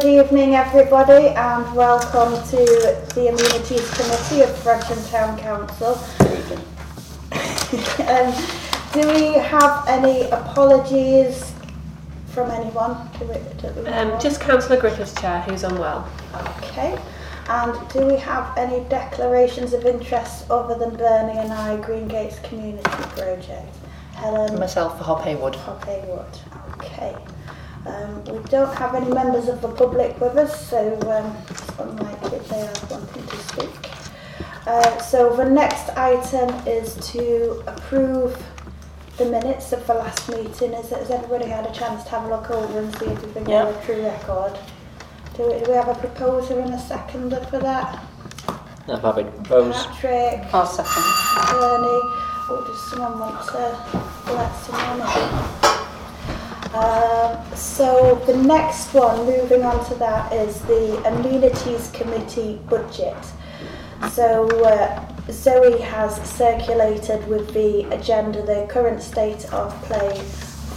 Good evening everybody and welcome to the Amenities Committee of Frodsham Town Council. Do we have any apologies from anyone? Just Councillor Griffiths' chair, who's unwell. Okay. And do we have any declarations of interest other than Bernie and I, Green Gates Community Project? Helen? And myself for Hob Hayward. Hob Hayward, okay. We don't have any members of the public with us, so it's unlikely they are wanting to speak. So the next item is to approve the minutes of the last meeting. Has everybody had a chance to have a look over and see if we've been going through record? Do we have a proposer and a seconder for that? No, I've been proposed. Patrick. I'll second. Bernie. Oh, does someone want to let someone in? So the next one, moving on to that, is the Amenities Committee budget. So Zoe has circulated with the agenda the current state of play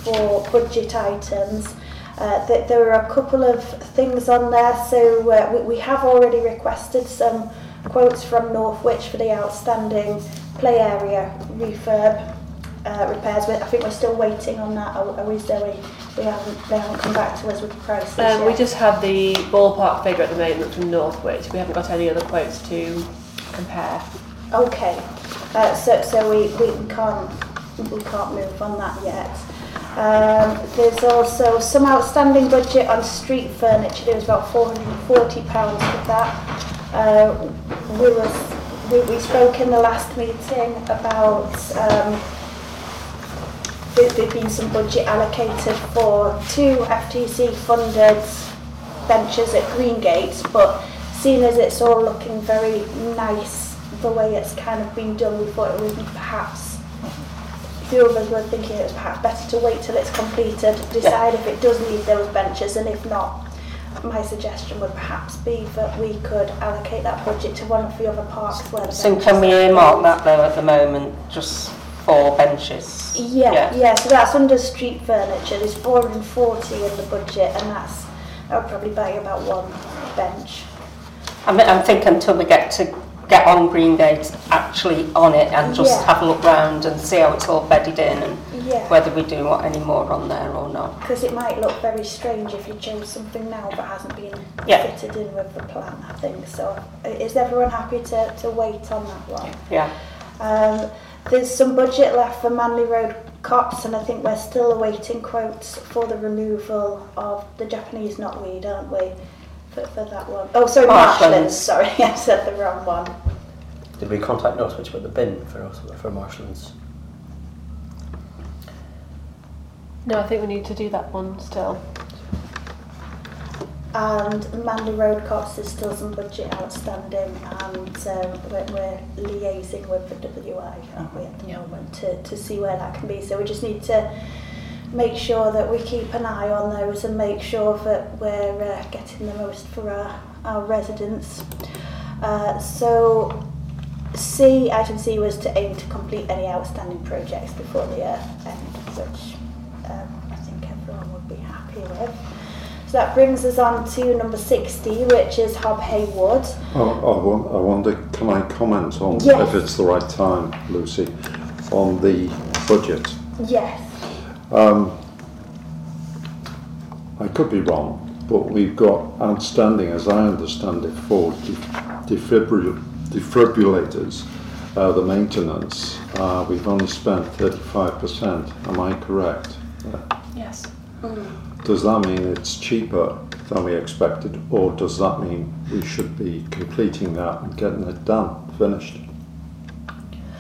for budget items. That there are a couple of things on there, so we have already requested some quotes from Northwich for the outstanding play area refurb repairs. I think we're still waiting on that, are we, Zoe? They haven't come back to us with prices yet. We just have the ballpark figure at the moment from Northwich. We haven't got any other quotes to compare. Okay, so we can't move on that yet. There's also some outstanding budget on street furniture. There was about £440 for that. We spoke in the last meeting about there'd been some budget allocated for 2 FTC funded benches at Green Gates, but seeing as it's all looking very nice the way it's kind of been done, we thought it would perhaps. Few of us were thinking it was perhaps better to wait till it's completed, decide if it does need those benches, and if not, my suggestion would perhaps be that we could allocate that budget to one of the other parks where the So can we earmark that though at the moment, just for benches? Yeah, so that's under street furniture. There's 440 in the budget, and that would probably buy about one bench. I'm thinking until we get on Green Gates, actually on it, and just have a look round and see how it's all bedded in and whether we do want any more on there or not. Because it might look very strange if you change something now that hasn't been fitted in with the plan, I think. So is everyone happy to wait on that one? Yeah. There's some budget left for Manley Road Cops, and I think we're still awaiting quotes for the removal of the Japanese knotweed, aren't we? For that one. Oh, sorry, Marshlands. Sorry, I said the wrong one. Did we contact Northwich with the bin for Marshlands? No, I think we need to do that one still. And Manly Road costs, there's still some budget outstanding, and we're liaising with the WI at the moment to see where that can be. So we just need to make sure that we keep an eye on those and make sure that we're getting the most for our residents. So item C was to aim to complete any outstanding projects before the year end, which I think everyone would be happy with. So that brings us on to number 60, which is Hob Hayward. Oh, I wonder, can I comment on, if it's the right time, Lucy, on the budget? Yes. I could be wrong, but we've got outstanding, as I understand it, for defibrillators, the maintenance. We've only spent 35%, am I correct? Yes. Does that mean it's cheaper than we expected, or does that mean we should be completing that and getting it done, finished?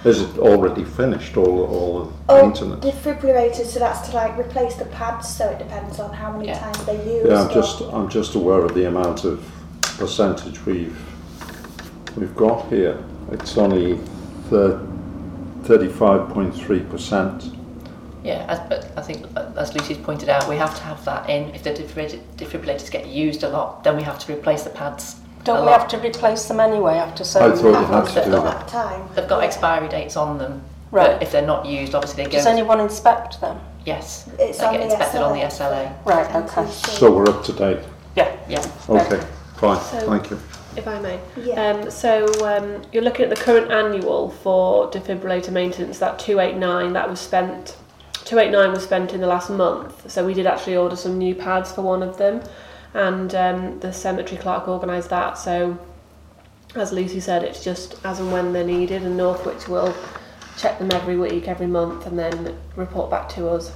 Is it already finished, all the maintenance? Oh, defibrillators, so that's to replace the pads, so it depends on how many times they use. Yeah, I'm just aware of the amount of percentage we've got here. It's only 35.3%. Yeah, but I think, as Lucy's pointed out, we have to have that in. If the defibrillators get used a lot, then we have to replace the pads. Don't we have to replace them anyway after so that time? They've got expiry dates on them. Right. But if they're not used, obviously they go. Does anyone inspect them? Yes. They get inspected on the SLA. Right, okay. So we're up to date. Yeah. Okay, fine, so, thank you. If I may. Yeah. So you're looking at the current annual for defibrillator maintenance, that 289, that was spent, 289 was spent in the last month, so we did actually order some new pads for one of them, and the cemetery clerk organised that, so as Lucy said, it's just as and when they're needed, and Northwich will check them every week, every month, and then report back to us.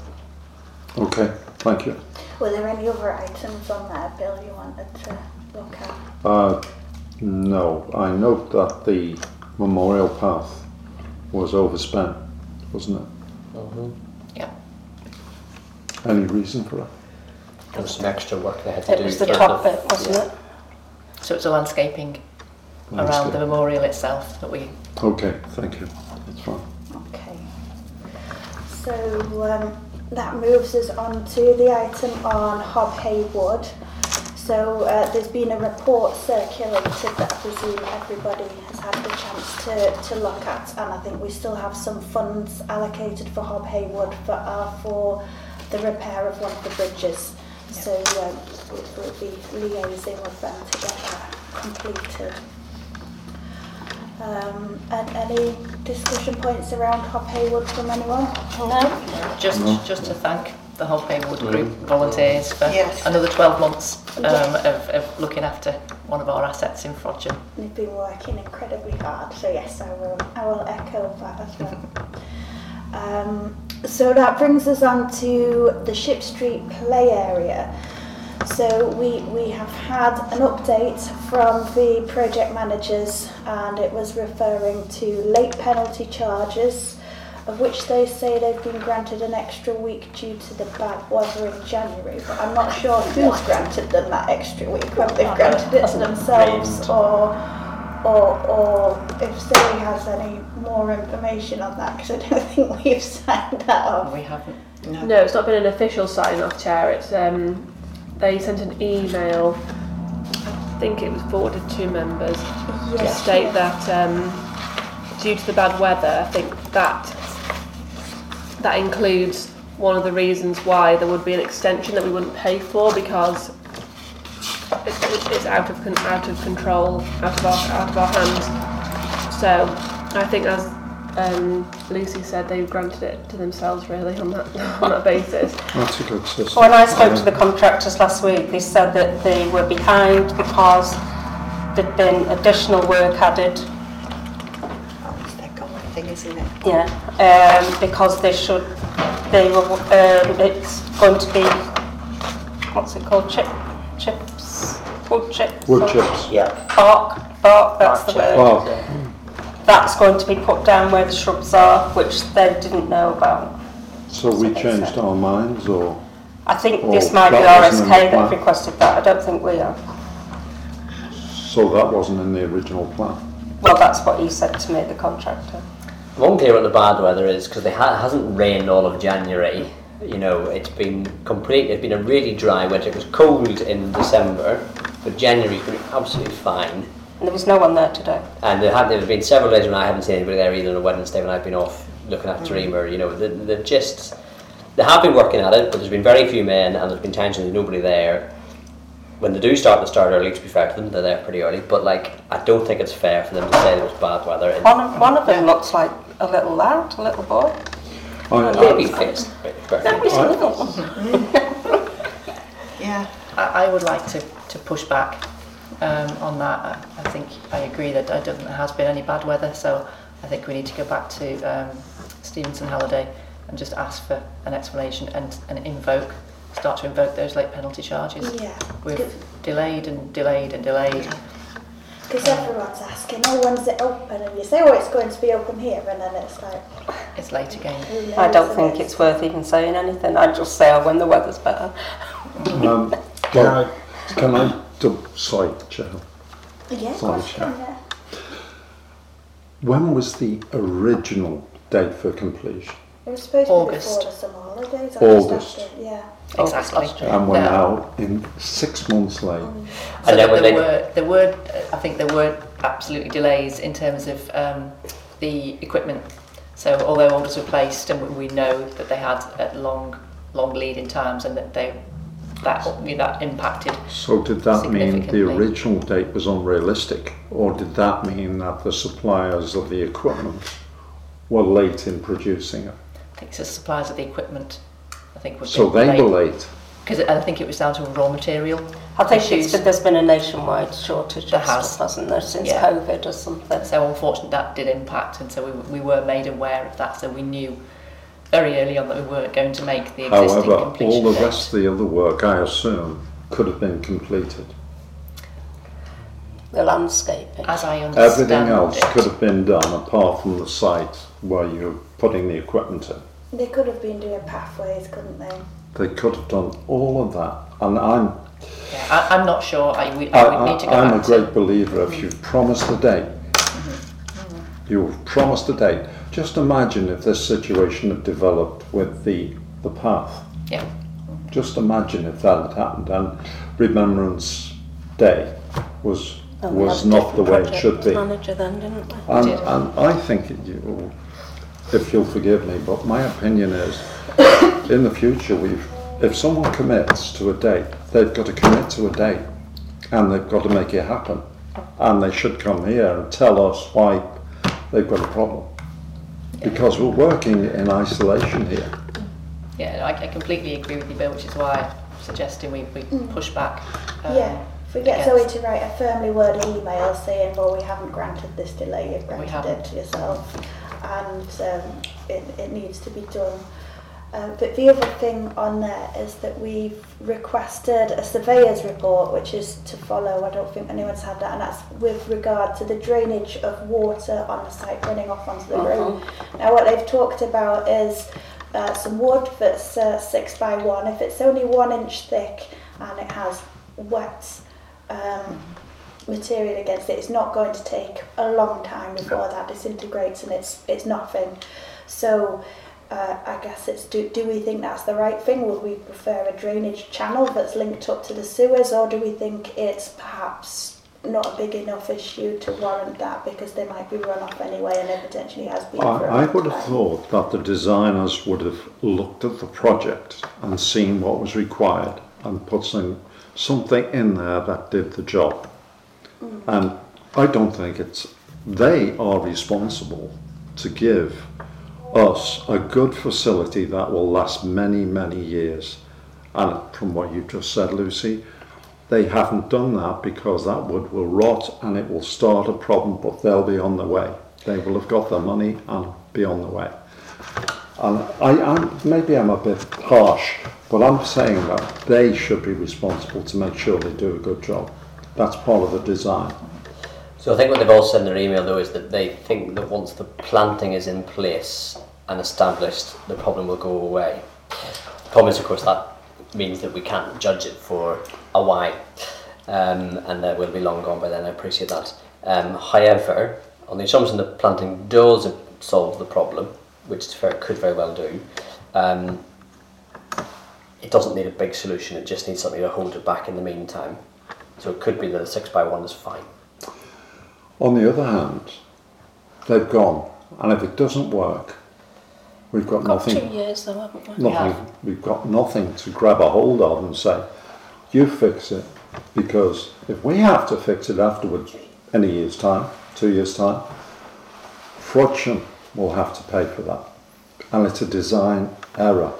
Okay, thank you. Were there any other items on that bill you wanted to look at? No, I note that the memorial path was overspent, wasn't it? Mm-hmm. Yeah. Any reason for that? There was some extra work they had to do. It was the top bit, wasn't it? So it was a landscaping around the memorial itself that we... Okay, thank you. That's fine. Okay. So that moves us on to the item on Hob Hayward. So there's been a report circulated that I presume everybody has had the chance to look at, and I think we still have some funds allocated for Hob Hayward for the repair of one of the bridges. Yeah. So we'll be liaising with them to get that completed. And any discussion points around Hob Hayward from anyone? No. Just to thank the Hob Hayward group volunteers for another 12 months of looking after one of our assets in Frodsham. They've been working incredibly hard, so yes, I will echo that as well. So that brings us on to the Ship Street play area. So we have had an update from the project managers, and it was referring to late penalty charges, of which they say they've been granted an extra week due to the bad weather in January. But I'm not sure who's granted them that extra week, whether they've granted it to themselves or if somebody has any more information on that, because I don't think we've signed that off. We haven't. No, it's not been an official sign-off, Chair. It's they sent an email, I think it was forwarded to members, to state that due to the bad weather, I think that includes one of the reasons why there would be an extension that we wouldn't pay for, because it's out of control, out of our hands. So I think, as Lucy said, they granted it to themselves really on that basis. That's a good system. When I spoke to the contractors last week, they said that they were behind because there'd been additional work added. Thing, isn't it? Yeah, because it's going to be, what's it called? Wood chips. Yeah. Bark. That's the word. Bark. That's going to be put down where the shrubs are, which they didn't know about. So we changed our minds, or I think this might be RSK that requested that. I don't think we are. So that wasn't in the original plan. Well, that's what he said to me, the contractor. One thing about the bad weather is because it hasn't rained all of January. You know, it's been a really dry winter. It was cold in December, but January's been absolutely fine. And there was no one there today. And there have been several days when I haven't seen anybody there either on a Wednesday when I've been off looking at Dreamer. You know, they have been working at it, but there's been very few men, and there's been times when there's nobody there. When they do start early, to be fair to them, they're there pretty early, but I don't think it's fair for them to say there was bad weather. One of them looks like a little lad, a little boy. Yeah, I would like to push back on that. I think I agree that there has been any bad weather, so I think we need to go back to Stephenson Halliday and just ask for an explanation and start to invoke those late penalty charges. Yeah. We've delayed. Because everyone's asking, when's it open? And you say, it's going to be open here, and then it's like... It's late again. I don't think it's worth even saying anything. I'd just say, when the weather's better. Can I, Chair? When was the original date for completion? It was supposed August. To be before the summer holidays. Exactly. And we're now in 6 months late. So there were absolutely delays in terms of the equipment. So although orders were placed, and we know that they had long lead in times, and that they that impacted. So did that mean the original date was unrealistic, or did that mean that the suppliers of the equipment were late in producing it? I think it's the suppliers of the equipment. I think were so they were late. Because I think it was down to raw material. I think issues. There's been a nationwide shortage of stuff, hasn't there, since COVID or something. So unfortunately that did impact, and so we were made aware of that, so we knew very early on that we weren't going to make the existing completion. However, all the rest of the other work, I assume, could have been completed. The landscaping. As I understand it. Everything else could have been done apart from the site where you're putting the equipment in. They could have been doing pathways, couldn't they? They could have done all of that, and I'm not sure. I would need to go back. I'm a great believer. If you've promised a date, you've promised a date. Just imagine if this situation had developed with the path. Yeah. Just imagine if that had happened, and Remembrance Day was not the way it should be. Manager then, didn't we? And I think if you'll forgive me, but my opinion is. In the future, if someone commits to a date, they've got to commit to a date, and they've got to make it happen. And they should come here and tell us why they've got a problem, because we're working in isolation here. Yeah, I completely agree with you, Bill, which is why I'm suggesting we push back. If we get Zoe to write a firmly worded email saying, well, we haven't granted this delay, you've granted it to yourself, and it needs to be done. But the other thing on there is that we've requested a surveyor's report, which is to follow. I don't think anyone's had that, and that's with regard to the drainage of water on the site running off onto the road. Now, what they've talked about is some wood that's 6 by 1. If it's only 1 inch thick and it has wet material against it, it's not going to take a long time before that disintegrates, and it's nothing. So. I guess it's do we think that's the right thing? Would we prefer a drainage channel that's linked up to the sewers, or do we think it's perhaps not a big enough issue to warrant that because they might be run off anyway, and it potentially has been? I would have thought that the designers would have looked at the project and seen what was required and put something in there that did the job. And I don't think they are responsible to give us a good facility that will last many, many years. And from what you've just said, Lucy, they haven't done that because that wood will rot and it will start a problem, but they'll be on the way. They will have got their money and be on the way. And maybe I'm a bit harsh, but I'm saying that they should be responsible to make sure they do a good job. That's part of the design. So I think what they've all said in their email, though, is that they think that once the planting is in place and established, the problem will go away. The problem is, of course, that means that we can't judge it for a while, and that will be long gone by then. I appreciate that. However, on the assumption that planting does solve the problem, which it could very well do, it doesn't need a big solution. It just needs something to hold it back in the meantime. So it could be that a 6x1 is fine. On the other hand, they've gone, and if it doesn't work, we've got nothing. 2 years, though, haven't we? We've got nothing to grab a hold of and say, "You fix it," because if we have to fix it afterwards, in a year's time, 2 years' time, Frodsham will have to pay for that, and it's a design error,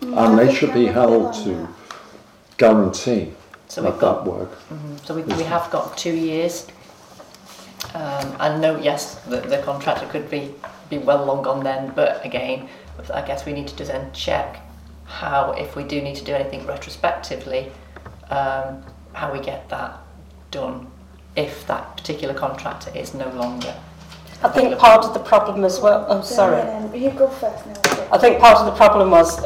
and they should be held to guarantee. So we've got work. So we have got 2 years. I know, yes, the contractor could be well long gone then, but again, I guess we need to then check how, if we do need to do anything retrospectively, how we get that done if that particular contractor is no longer. I think part of the problem as well. I'm sorry. You go first now. I think part of the problem was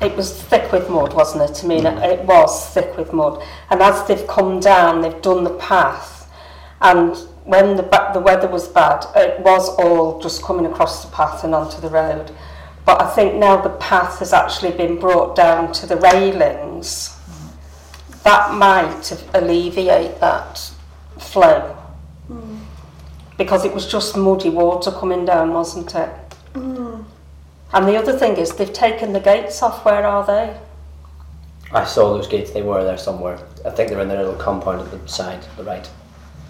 it was thick with mud, wasn't it? I mean, it was thick with mud. And as they've come down, they've done the path. And when the weather was bad, it was all just coming across the path and onto the road. But I think now the path has actually been brought down to the railings. That might alleviate that flow. Because it was just muddy water coming down, wasn't it? And the other thing is, they've taken the gates off. Where are they? I saw those gates, they were there somewhere. I think they're in their little compound at the side, the right.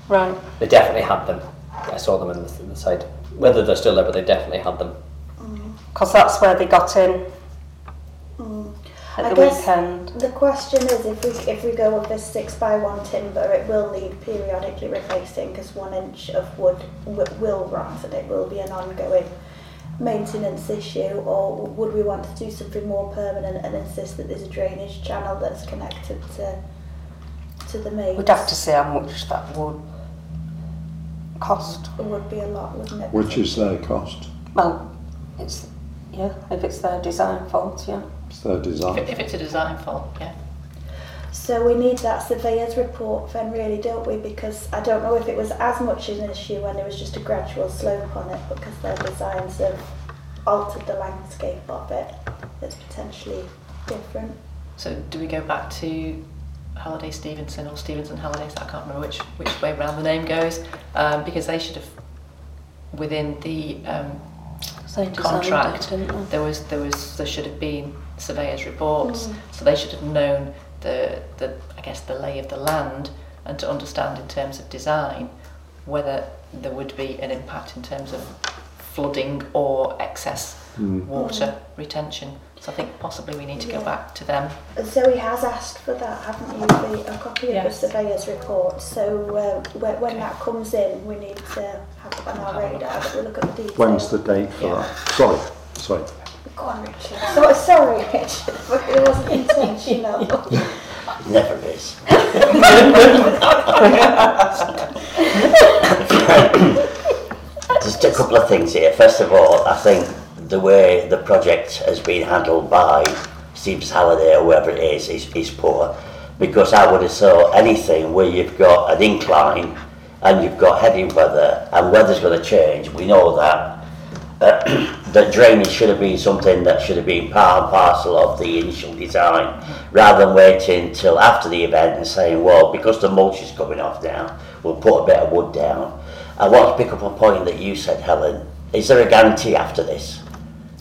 Right. They definitely had them. I saw them in the side. Whether they're still there, but they definitely had them. Because that's where they got in at the weekend. The question is, if we go with this 6x1 timber, it will need periodically replacing, because 1 inch of wood will rot and it will be an ongoing maintenance issue. Or would we want to do something more permanent and insist that there's a drainage channel that's connected to the mains? We'd have to see how much that would cost. It would be a lot, wouldn't it? Which is their cost? Well, it's, yeah, if it's their design fault, yeah. It's their design. If it's a design fault, yeah. So we need that surveyor's report then, really, don't we? Because I don't know if it was as much an issue when there was just a gradual slope on it, because their designs have altered the landscape of it. It's potentially different. So do we go back to Halliday Stephenson or Stephenson Halliday? I can't remember which way round the name goes, because they should have, within the contract, there should have been surveyors' reports, so they should have known the lay of the land, and to understand in terms of design whether there would be an impact in terms of flooding or excess water retention. So I think possibly we need to go back to them. So he has asked for that, haven't you? A copy of the surveyor's report. So when that comes in, we need to have it on our radar. We'll look at the details. When's the date for that? Sorry. Go on, Richard. Sorry, Richard. It wasn't intentional. Never is. Just a couple of things here. First of all, I think the way the project has been handled by Stephenson Halliday or whoever it is poor, because I would have saw anything where you've got an incline and you've got heavy weather, and weather's going to change. We know that. That drainage should have been something that should have been part and parcel of the initial design, rather than waiting till after the event and saying, well, because the mulch is coming off now, we'll put a bit of wood down. I want to pick up a point that you said, Helen. Is there a guarantee after this?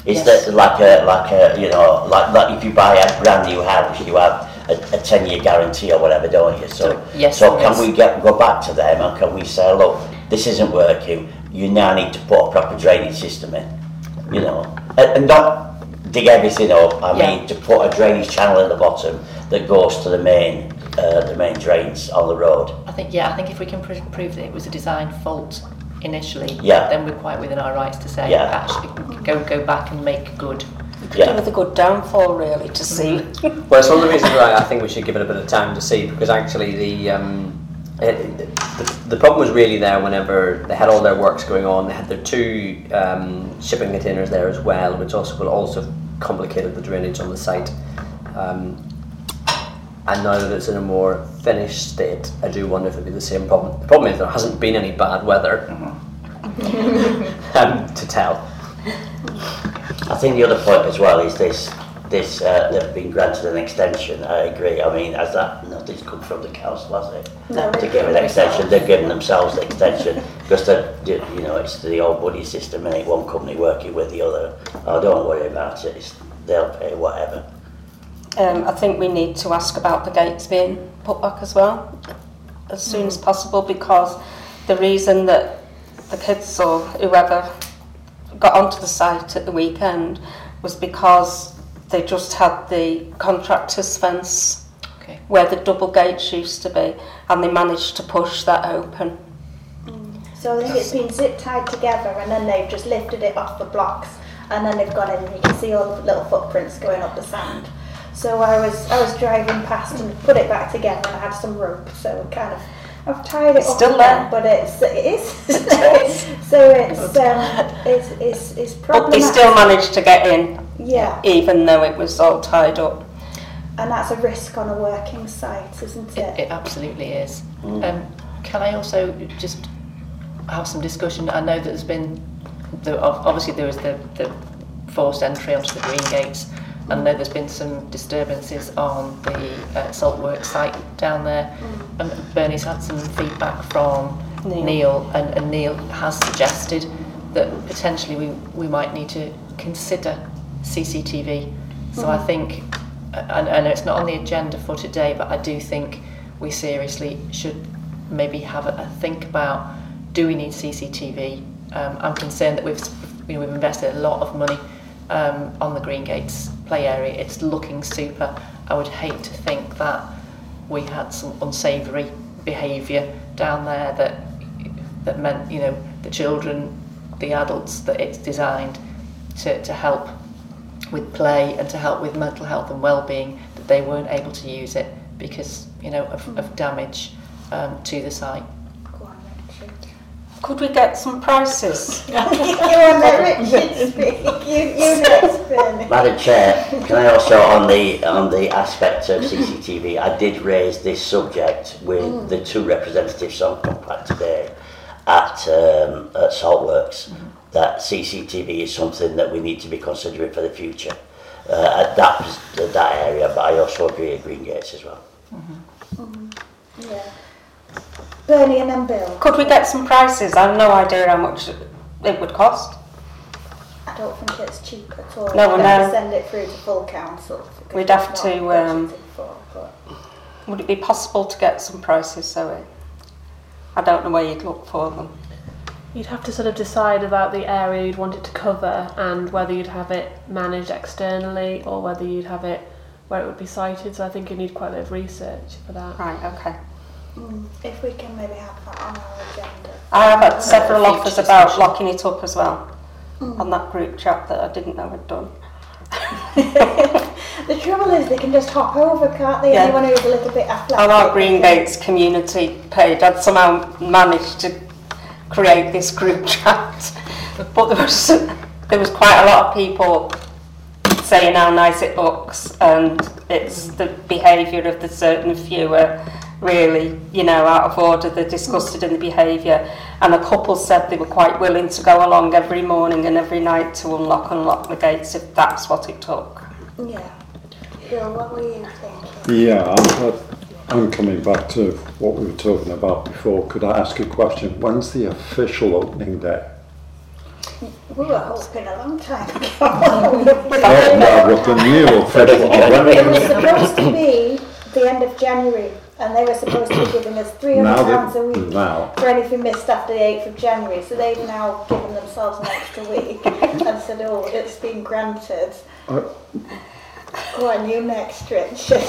Is there like if you buy a brand new house, you have a 10-year guarantee or whatever, don't you? So can we go back to them, and can we say, look, this isn't working, you now need to put a proper drainage system in, and not dig everything up. I mean, to put a drainage channel in the bottom that goes to the main drains on the road. I think if we can prove that it was a design fault initially, then we're quite within our rights to say, actually, go back and make good. With a good downfall, really, to see. Well, it's one of the reasons why I think we should give it a bit of time to see, because actually the problem was really there whenever they had all their works going on. They had their two shipping containers there as well, which also complicated the drainage on the site. And now that it's in a more finished state, I do wonder if it'll be the same problem. The problem is there hasn't been any bad weather to tell. I think the other point as well is this they've been granted an extension. I agree. I mean, as that, nothing's come from the council, has it? No. To give an extension, they've given themselves the extension, because it's the old buddy system, and it one company working with the other. Oh, don't worry about it. They'll pay whatever. I think we need to ask about the gates being put back as well, as soon as possible, because the reason that the kids or whoever got onto the site at the weekend was because they just had the contractor's fence where the double gates used to be, and they managed to push that open. So I think it's been zip tied together, and then they've just lifted it off the blocks, and then they've gone in, and you can see all the little footprints going up the sand. So I was driving past and put it back together, and I had some rope, so kind of I've tied it up still there, but it is. So it's problematic. But they still managed to get in. Yeah. Even though it was all tied up. And that's a risk on a working site, isn't it? It absolutely is. Can I also just have some discussion? I know that there's been, obviously there was the forced entry onto the Green Gates, and there's been some disturbances on the Saltworks site down there. And Bernie's had some feedback from Neil, and Neil has suggested that potentially we might need to consider CCTV. So I think, and I know it's not on the agenda for today, but I do think we seriously should maybe have a think about, do we need CCTV? I'm concerned that we've invested a lot of money on the Green Gates play area. It's looking super. I would hate to think that we had some unsavoury behaviour down there that meant, you know, the children, the adults, that it's designed to help with play and to help with mental health and well-being, that they weren't able to use it because, you know, of damage to the site. Could we get some prices? You're the Richard speak. You're the expert. Madam Chair, can I also, on the aspect of CCTV, I did raise this subject with the two representatives on Compact today at Saltworks, that CCTV is something that we need to be considering for the future at that area. But I also agree at Green Gates as well. Yeah. Bernie and then Bill. Could we get some prices? I have no idea how much it would cost. I don't think it's cheap at all. No, no. Send it through to full council. We'd have to. Would it be possible to get some prices, Zoe? I don't know where you'd look for them. You'd have to sort of decide about the area you'd want it to cover and whether you'd have it managed externally or whether you'd have it where it would be sited. So I think you need quite a bit of research for that. Right. Okay. If we can maybe have that on our agenda. I have had several offers about locking it up as well on that group chat that I didn't know we'd done. The trouble is they can just hop over, can't they? Yeah. Anyone who's a little bit athletic. And our Green Gates community page, I'd somehow managed to create this group chat, but there was quite a lot of people saying how nice it looks, and it's the behaviour of the certain few really, you know, out of order. They're disgusted in the behaviour, and a couple said they were quite willing to go along every morning and every night to unlock the gates if that's what it took. Yeah. Bill, what were you thinking? Yeah, I'm coming back to what we were talking about before. Could I ask a question? When's the official opening day? We were hoping a long time ago. It was supposed to be the end of January. And they were supposed to be giving us £300 a week for anything missed after the 8th of January. So they've now given themselves an extra week and said, oh, it's been granted. Go on, you next, Richard.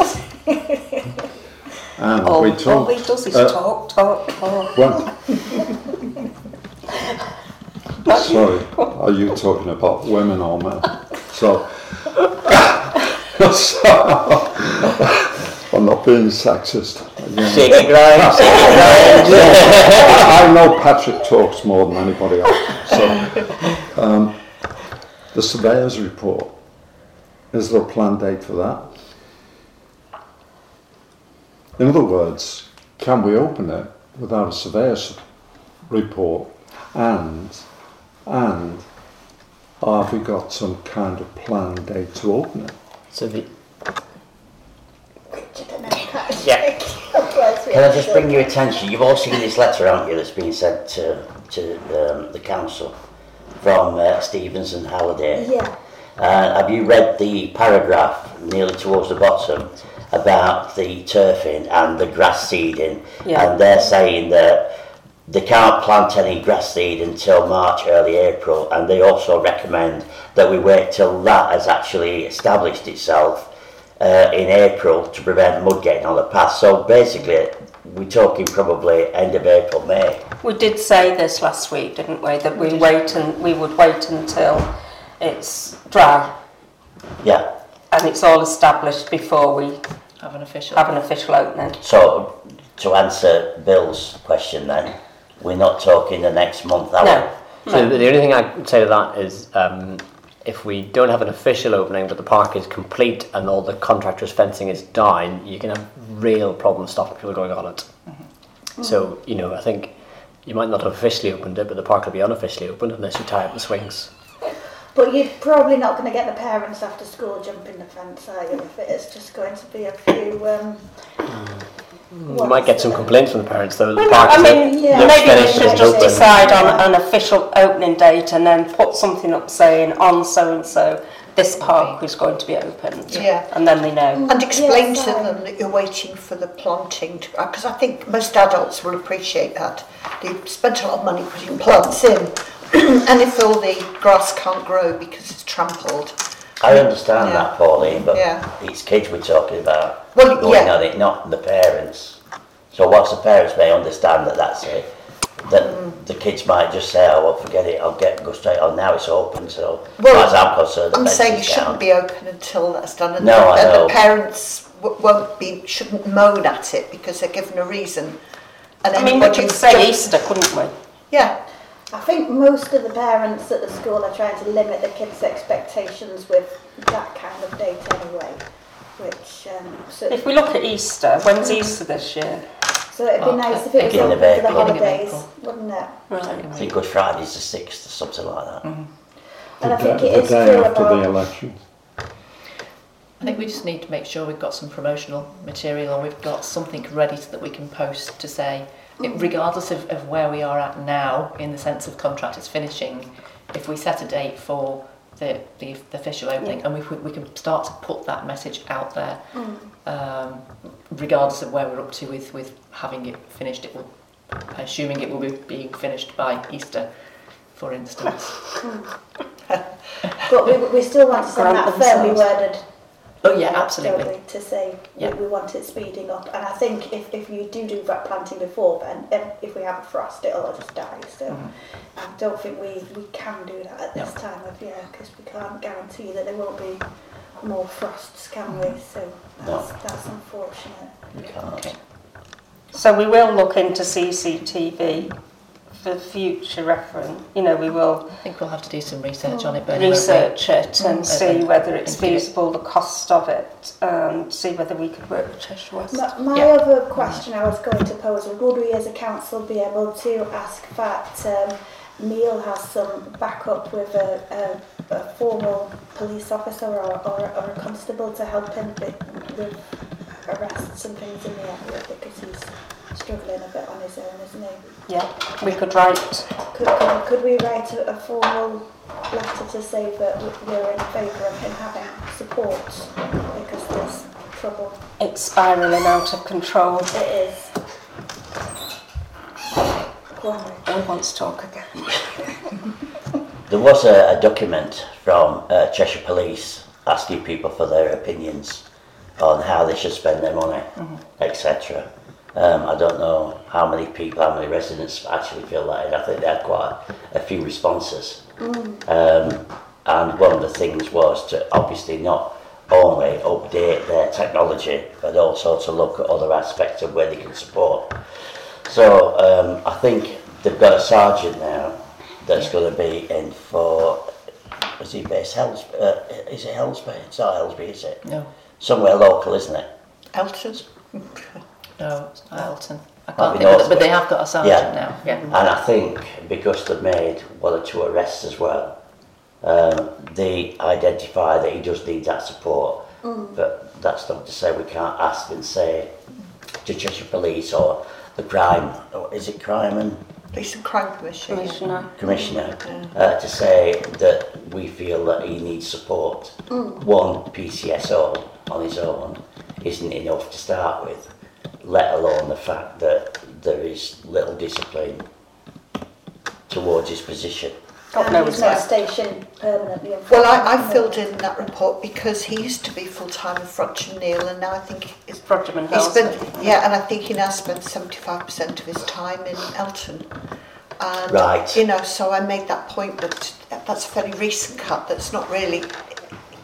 And all we talked, all he does is talk. Sorry, are you talking about women or men? So I'm not being sexist. I know Patrick talks more than anybody else. So, the surveyor's report, is there a planned date for that? In other words, can we open it without a surveyor's report? And have we got some kind of planned date to open it? So yeah. Can I just bring your attention? You've all seen this letter, haven't you, that's been sent to the council from Stephenson Halliday. Yeah. Have you read the paragraph nearly towards the bottom about the turfing and the grass seeding? Yeah. And they're saying that they can't plant any grass seed until March, early April, and they also recommend that we wait till that has actually established itself in April to prevent mud getting on the path. So basically we're talking probably end of April, May. We did say this last week, didn't we, that we would wait until it's dry. Yeah. And it's all established before we have an official opening. So to answer Bill's question then, we're not talking the next month, are we? So the only thing I would say to that is if we don't have an official opening but the park is complete and all the contractors' fencing is down, you can have real problems stopping people going on it. So, you know, I think you might not have officially opened it, but the park will be unofficially opened unless you tie up the swings. But you're probably not going to get the parents after school jumping the fence, are you, if it is just going to be a few You might get some complaints from the parents, though. Well, the parks, maybe we should just decide on an official opening date and then put something up saying on so and so this park is going to be opened. Yeah. And then they know. And explain to them that you're waiting for the planting to, because I think most adults will appreciate that. They've spent a lot of money putting plants in, and if all the grass can't grow because it's trampled. I understand that, Pauline, but it's kids we're talking about going at it, not the parents. So whilst the parents may understand that that's it, that the kids might just say, oh, well, forget it, go straight on, now it's open, so as I'm concerned... I'm saying it shouldn't be open until that's done, and the parents shouldn't moan at it because they're given a reason. And we could say Easter, couldn't we? Yeah. I think most of the parents at the school are trying to limit the kids' expectations with that kind of date anyway. Which so if we look at Easter, when's Easter this year? So it'd be nice if it was open for the holidays, wouldn't it? Right. I think Good Friday's the 6th or something like that. Mm-hmm. And I think it is the day after the election. I think we just need to make sure we've got some promotional material and we've got something ready so that we can post to say, regardless of where we are at now, in the sense of contract is finishing, if we set a date for the official opening, and we can start to put that message out there, regardless of where we're up to with having it finished, assuming it will be being finished by Easter, for instance. But we still want to send that firmly worded. Oh yeah, absolutely. To say we want it speeding up, and I think if you do that planting before, then if we have a frost, it'll all just die. So I don't think we can do that at this time of year because we can't guarantee that there won't be more frosts, can we? So that's unfortunate. We can't. Okay. So we will look into CCTV. For future reference, we will. I think we'll have to do some research on it, but research it and see whether it's feasible, the cost of it, and see whether we could work with Cheshire West. My other question I was going to pose was: would we, as a council, be able to ask that Neil has some backup with a formal police officer or a constable to help him with arrests and things in the area because he's struggling a bit on his own, isn't he? Yeah, we could write... Could we write a formal letter to say that we're in favour of him having support because there's trouble? It's spiralling out of control. It is. Go on, Richard. We want to talk again. There was a document from Cheshire Police asking people for their opinions on how they should spend their money, etc. I don't know how many residents actually filled that in. I think they had quite a few responses. And one of the things was to obviously not only update their technology, but also to look at other aspects of where they can support. So I think they've got a sergeant now that's going to be in for, is he based Helsby? Is it Helsby? It's not Helsby, is it? No. Somewhere local, isn't it? Elton's. No, it's not Elton. I can't think of it, but they have got a sergeant now. Yeah. And I think because they've made one or two arrests as well, they identify that he does need that support. But that's not to say we can't ask and say to Cheshire Police or the crime, is it crime and... Police and Crime Commissioner. Commissioner to say that we feel that he needs support. One PCSO on his own isn't enough to start with, let alone the fact that there is little discipline towards his position. He's not stationed permanently. Well, I filled in that report because he used to be full-time in Frodsham, Neil, and now I think it's Frodsham and Elton. Yeah, and I think he now spends 75% of his time in Elton. And, so I made that point that that's a fairly recent cut. That's not really...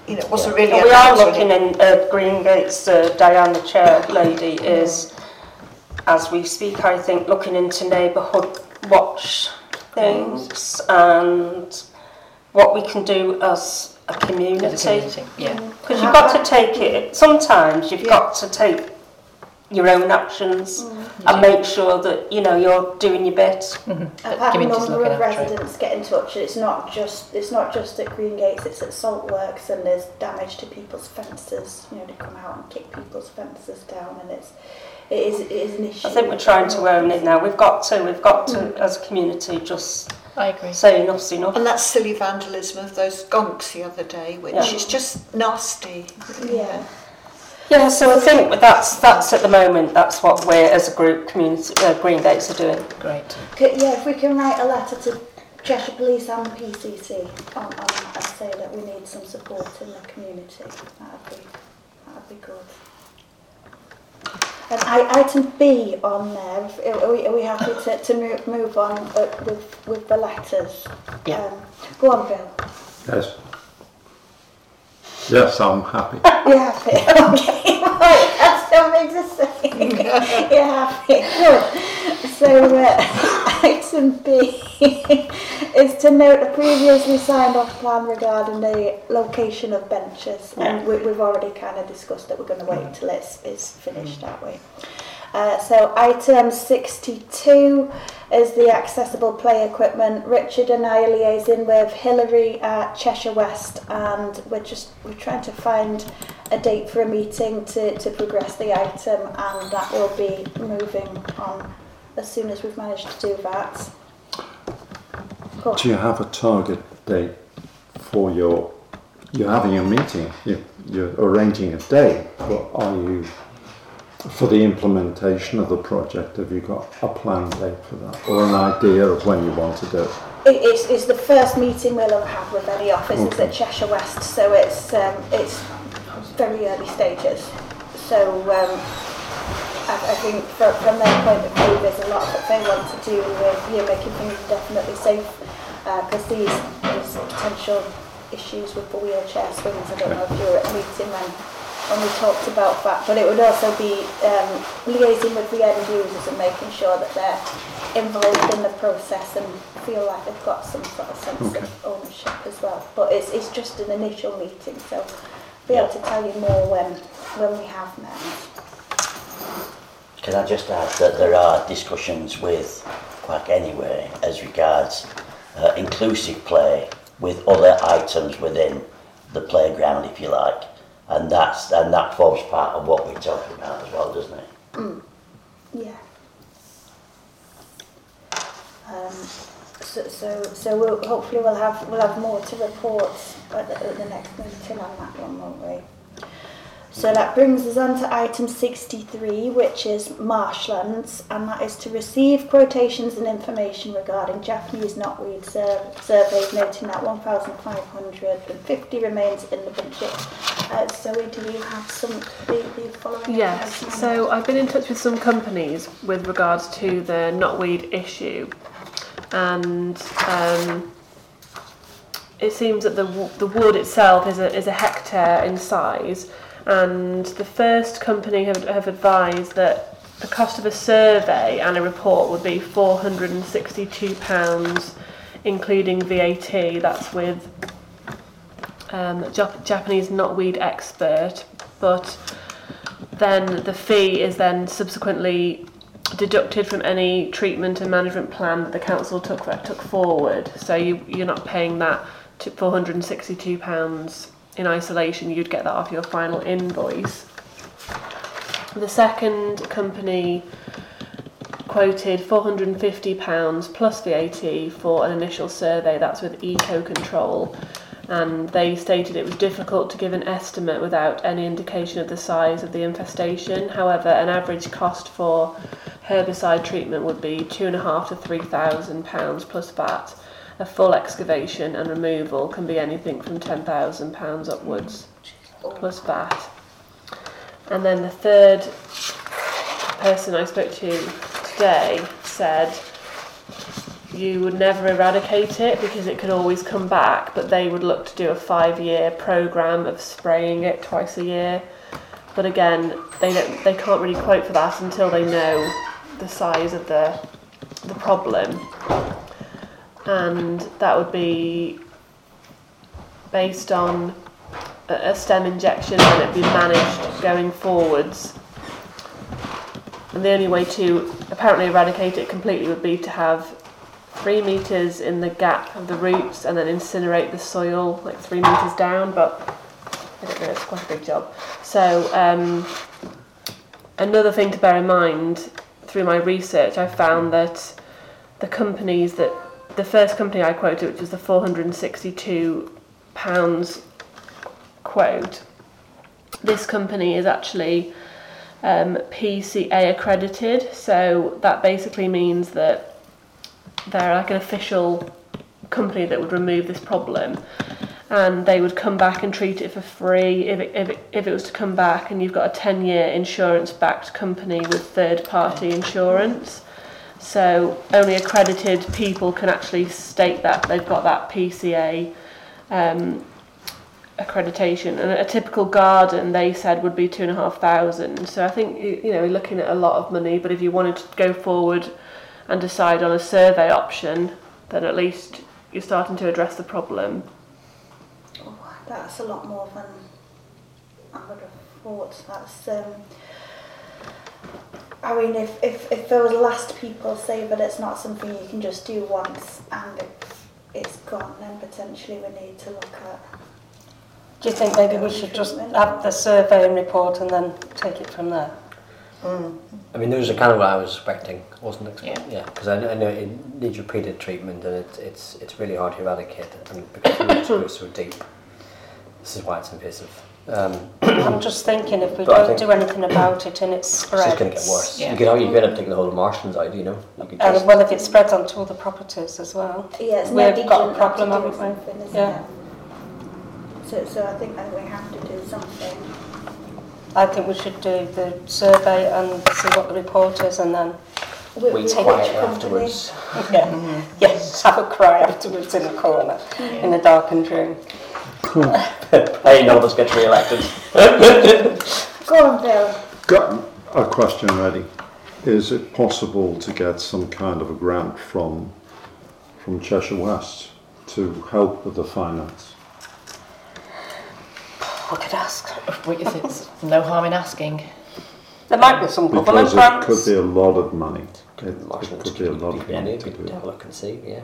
it wasn't really... We are looking in Green Gates, Diane, the chair lady, is, as we speak, I think, looking into neighbourhood watch things and what we can do as a community. Because you've got to take it... Sometimes you've got to take your own actions and make sure that, you're doing your bit. I've had a number of residents get in touch. It's not just at Green Gates, it's at Saltworks, and there's damage to people's fences. They come out and kick people's fences down, and it's it is an issue. I think we're trying to own it now. We've got to as a community just say enough's enough. And that silly vandalism of those gonks the other day, which is just nasty. Yeah. Yeah, so I think that's at the moment, that's what we're as a group, community, Green Gates are doing. Great. Yeah, if we can write a letter to Cheshire Police and PCC on that, I'd say that we need some support in the community. That'd be good. And item B on there, are we happy to move on with the letters? Yeah. Go on, Bill. Yes. Yes, I'm happy. You're happy? Okay, right, that's what makes us say. You're happy, good. So, item B is to note a previously signed off plan regarding the location of benches. Yeah. And we've already kind of discussed that we're going to wait till it's finished, aren't we? So item 62 is the accessible play equipment. Richard and I are liaising with Hilary at Cheshire West, and we're trying to find a date for a meeting to progress the item, and that will be moving on as soon as we've managed to do that. Cool. Do you have a target date for you're having a meeting, you're arranging a day, but are you... For the implementation of the project, have you got a plan date for that, or an idea of when you want to do it? It's the first meeting we'll ever have with any office. It's at Cheshire West, so it's very early stages. So I think from their point of view, there's a lot that they want to do with making things definitely safe, because these potential issues with the wheelchair swings. I don't know if you were at a meeting when we talked about that, but it would also be liaising with the end users and making sure that they're involved in the process and feel like they've got some sort of sense of ownership as well. But it's just an initial meeting, so I'll be able to tell you more when we have met. Can I just add that there are discussions with Quack anyway as regards inclusive play with other items within the playground, if you like. And that forms part of what we're talking about as well, doesn't it? Mm. Yeah. So we'll hopefully have more to report at the next meeting on that one, won't we? So that brings us on to item 63, which is Marshlands, and that is to receive quotations and information regarding Japanese knotweed surveys, noting that 1,550 remains in the budget. Zoe, do you have some the following? Yes, so I've been in touch with some companies with regards to the knotweed issue, and it seems that the wood itself is a hectare in size. And the first company have advised that the cost of a survey and a report would be £462, including VAT. That's with Japanese knotweed expert. But then the fee is then subsequently deducted from any treatment and management plan that the council took forward. So you're not paying that to £462. In isolation, you'd get that off your final invoice. The second company quoted £450 plus VAT for an initial survey, that's with Eco Control, and they stated it was difficult to give an estimate without any indication of the size of the infestation. However, an average cost for herbicide treatment would be £2,500 to £3,000 plus VAT. A full excavation and removal can be anything from £10,000 upwards, plus VAT. And then the third person I spoke to today said you would never eradicate it because it could always come back, but they would look to do a 5-year programme of spraying it twice a year. But again, they can't really quote for that until they know the size of the problem. And that would be based on a stem injection, and it'd be managed going forwards. And the only way to apparently eradicate it completely would be to have 3 metres in the gap of the roots and then incinerate the soil like 3 metres down, but I don't know, it's quite a big job. So Another thing to bear in mind, through my research, I found that the companies that, the first company I quoted, which was the £462 quote, this company is actually PCA accredited, so that basically means that they're like an official company that would remove this problem, and they would come back and treat it for free if it was to come back. And you've got a 10-year insurance-backed company with third-party insurance, so only accredited people can actually state that they've got that PCA accreditation. And a typical garden, they said, would be £2,500. So I think, you know, looking at a lot of money, but if you wanted to go forward and decide on a survey option, then at least you're starting to address the problem. Oh, that's a lot more than I would have thought. That's I mean, if those last people say that it's not something you can just do once and it's gone, then potentially we need to look at. Do you think maybe we should just have the survey and report and then take it from there? Mm. I mean, those are kind of what I was expecting. I wasn't expecting, yeah. Because I know it needs repeated treatment, and it's really hard to eradicate, and because the roots go so deep. This is why it's invasive. I'm just thinking, if we don't do anything about it and it spreads, it's just going to get worse. Yeah. You could end up taking the whole of Marshlands out, you know. Well, if it spreads onto other properties as well, yeah, we've got a problem, haven't we? Yeah. So I think that we have to do something. I think we should do the survey and see what the report is, and then we take it afterwards. Yeah. Mm-hmm. Yes, have a cry afterwards in a corner, in a darkened room. Hey, none of us gets re-elected. Go on, Bill. Got a question ready. Is it possible to get some kind of a grant from Cheshire West to help with the finance? I could ask. It's no harm in asking. There might be some government grants. Because it could be a lot of money. It could be a lot of money to do it. Look and see, yeah.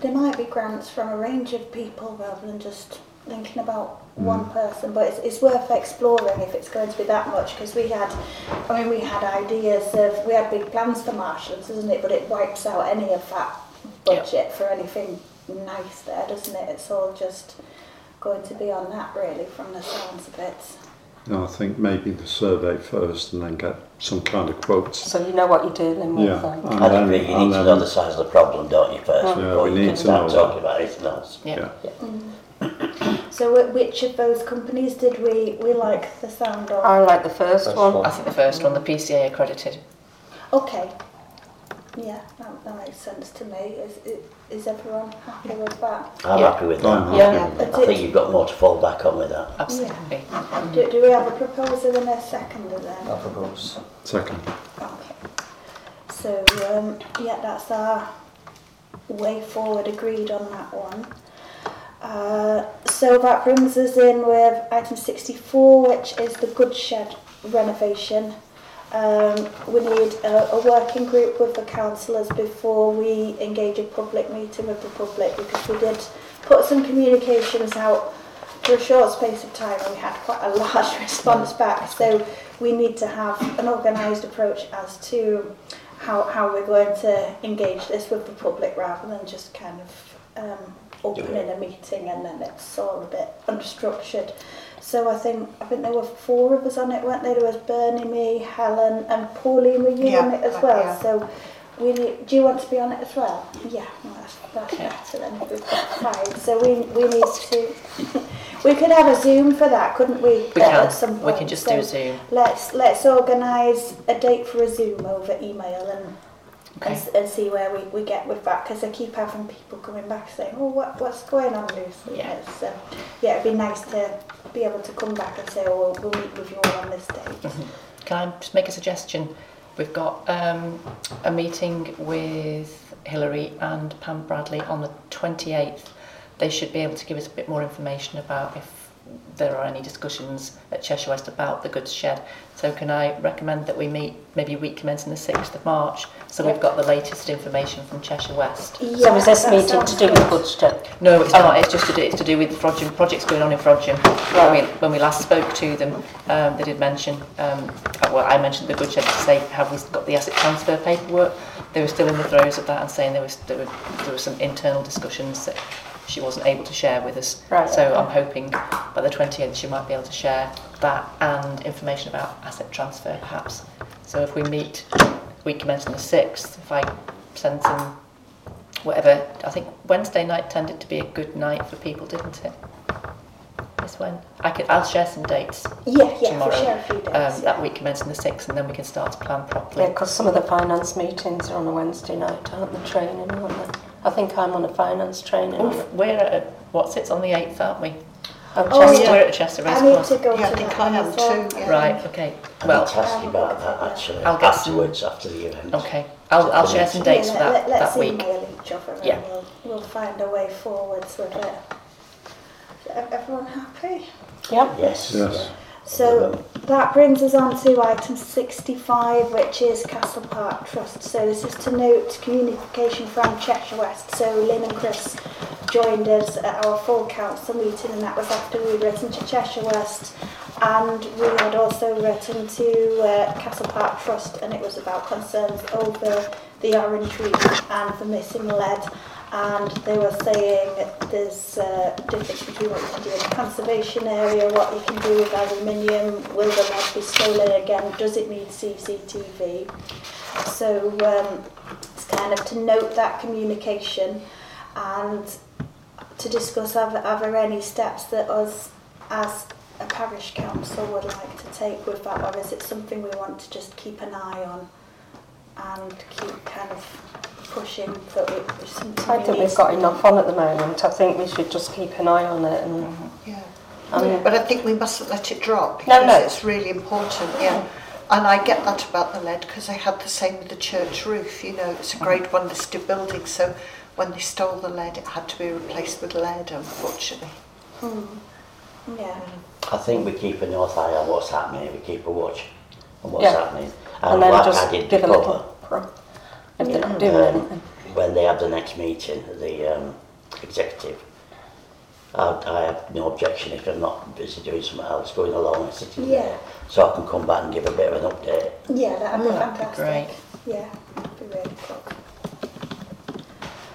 There might be grants from a range of people rather than just thinking about one person, but it's worth exploring if it's going to be that much, because we had ideas of, we had big plans for Marshlands, isn't it? But it wipes out any of that budget for anything nice there, doesn't it? It's all just going to be on that, really, from the sounds of it. No, I think maybe the survey first and then get some kind of quotes. So you know what you're doing with them. I think you need to know the size of the problem, don't you, first, before you can start talking about anything else. So which of those companies did we like the sound of? I like the first one. I think the first one, the PCA accredited. Okay. Yeah, that makes sense to me. Is everyone happy with that? I'm happy with that. Yeah. I think you've got more to fall back on with that. Absolutely. Yeah. Do we have a proposal and a seconder then? I'll propose. Second. Okay. So, that's our way forward agreed on that one. So that brings us in with item 64, which is the Goods Shed renovation. We need a working group with the councillors before we engage a public meeting with the public, because we did put some communications out for a short space of time and we had quite a large response back, so we need to have an organised approach as to how we're going to engage this with the public, rather than just kind of opening a meeting and then it's all a bit unstructured. So I think there were four of us on it, weren't there? There was Bernie, me, Helen, and Pauline. Were you on it as well? Yeah. So, do you want to be on it as well? Yeah, that's better then. We've got five. So we need to. We could have a Zoom for that, couldn't we? We can. At some point. We can just do a Zoom. Let's organise a date for a Zoom over email and see where we get with that, because I keep having people coming back saying, oh, what's going on, Lucy? Yeah. So, it'd be nice to be able to come back and say, oh, we'll meet with you all on this date. Mm-hmm. Can I just make a suggestion? We've got a meeting with Hilary and Pam Bradley on the 28th. They should be able to give us a bit more information about if there are any discussions at Cheshire West about the Goods Shed. So can I recommend that we meet maybe week commencing the 6th of March, so we've got the latest information from Cheshire West. Yes, so is this meeting to do with the Goods Shed? No, it's not. It's just to do with the Frodsham projects going on in Frodsham. Right. When we last spoke to them, they did mention, well, I mentioned the Goods Shed to say, have we got the asset transfer paperwork? They were still in the throes of that and saying there were some internal discussions that she wasn't able to share with us. Right, so okay. I'm hoping by the 20th she might be able to share that and information about asset transfer perhaps. So if we meet, we commence on the 6th, if I send some whatever, I think Wednesday night tended to be a good night for people, didn't it? This one. I'll share some dates tomorrow. We'll share a few dates, that week commencing the 6th, and then we can start to plan properly. Yeah, because some of the finance meetings are on a Wednesday night, aren't they? Training, aren't they? I think I'm on a finance training. Oof, we're at it's on the 8th, aren't we? Oh, yeah. We're at Chester Racecourse. I think I am too. Yeah. Right, okay. Well, I'll ask you about that actually. I'll get afterwards after the event. Okay, I'll share some dates for that that week. Let's email each other and we'll find a way forwards with it. Everyone happy? Yep. Yes. So that brings us on to item 65, which is Castle Park Trust. So this is to note communication from Cheshire West. So Lynn and Chris joined us at our full council meeting, and that was after we'd written to Cheshire West, and we had also written to Castle Park Trust, and it was about concerns over the orange tree and the missing lead. And they were saying there's a difference between what you can do in the conservation area, what you can do with aluminium, will the lead be stolen again, does it need CCTV? So it's kind of to note that communication and to discuss are there any steps that us as a parish council would like to take with that, or is it something we want to just keep an eye on and keep kind of pushing that I think we've got enough on at the moment. I think we should just keep an eye on it. And, but I think we mustn't let it drop because it's really important. Yeah, and I get that about the lead because I had the same with the church roof. You know, it's a Grade 1 listed building, so when they stole the lead, it had to be replaced with lead, unfortunately. Yeah. I think we keep a north eye on what's happening. We keep a watch on what's happening, and then just give a little prompt. When they have the next meeting, the executive, I have no objection if I'm not busy doing something else, going along and sitting there, so I can come back and give a bit of an update. Yeah, that'd be fantastic. Great. Yeah, that'd be really cool.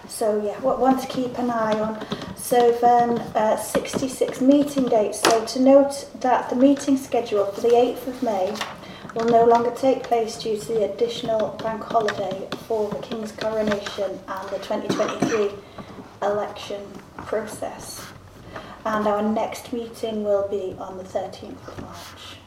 So yeah, what one to keep an eye on. So then 66 meeting dates. So to note that the meeting schedule for the 8th of May will no longer take place due to the additional bank holiday for the King's coronation and the 2023 election process. And our next meeting will be on the 13th of March.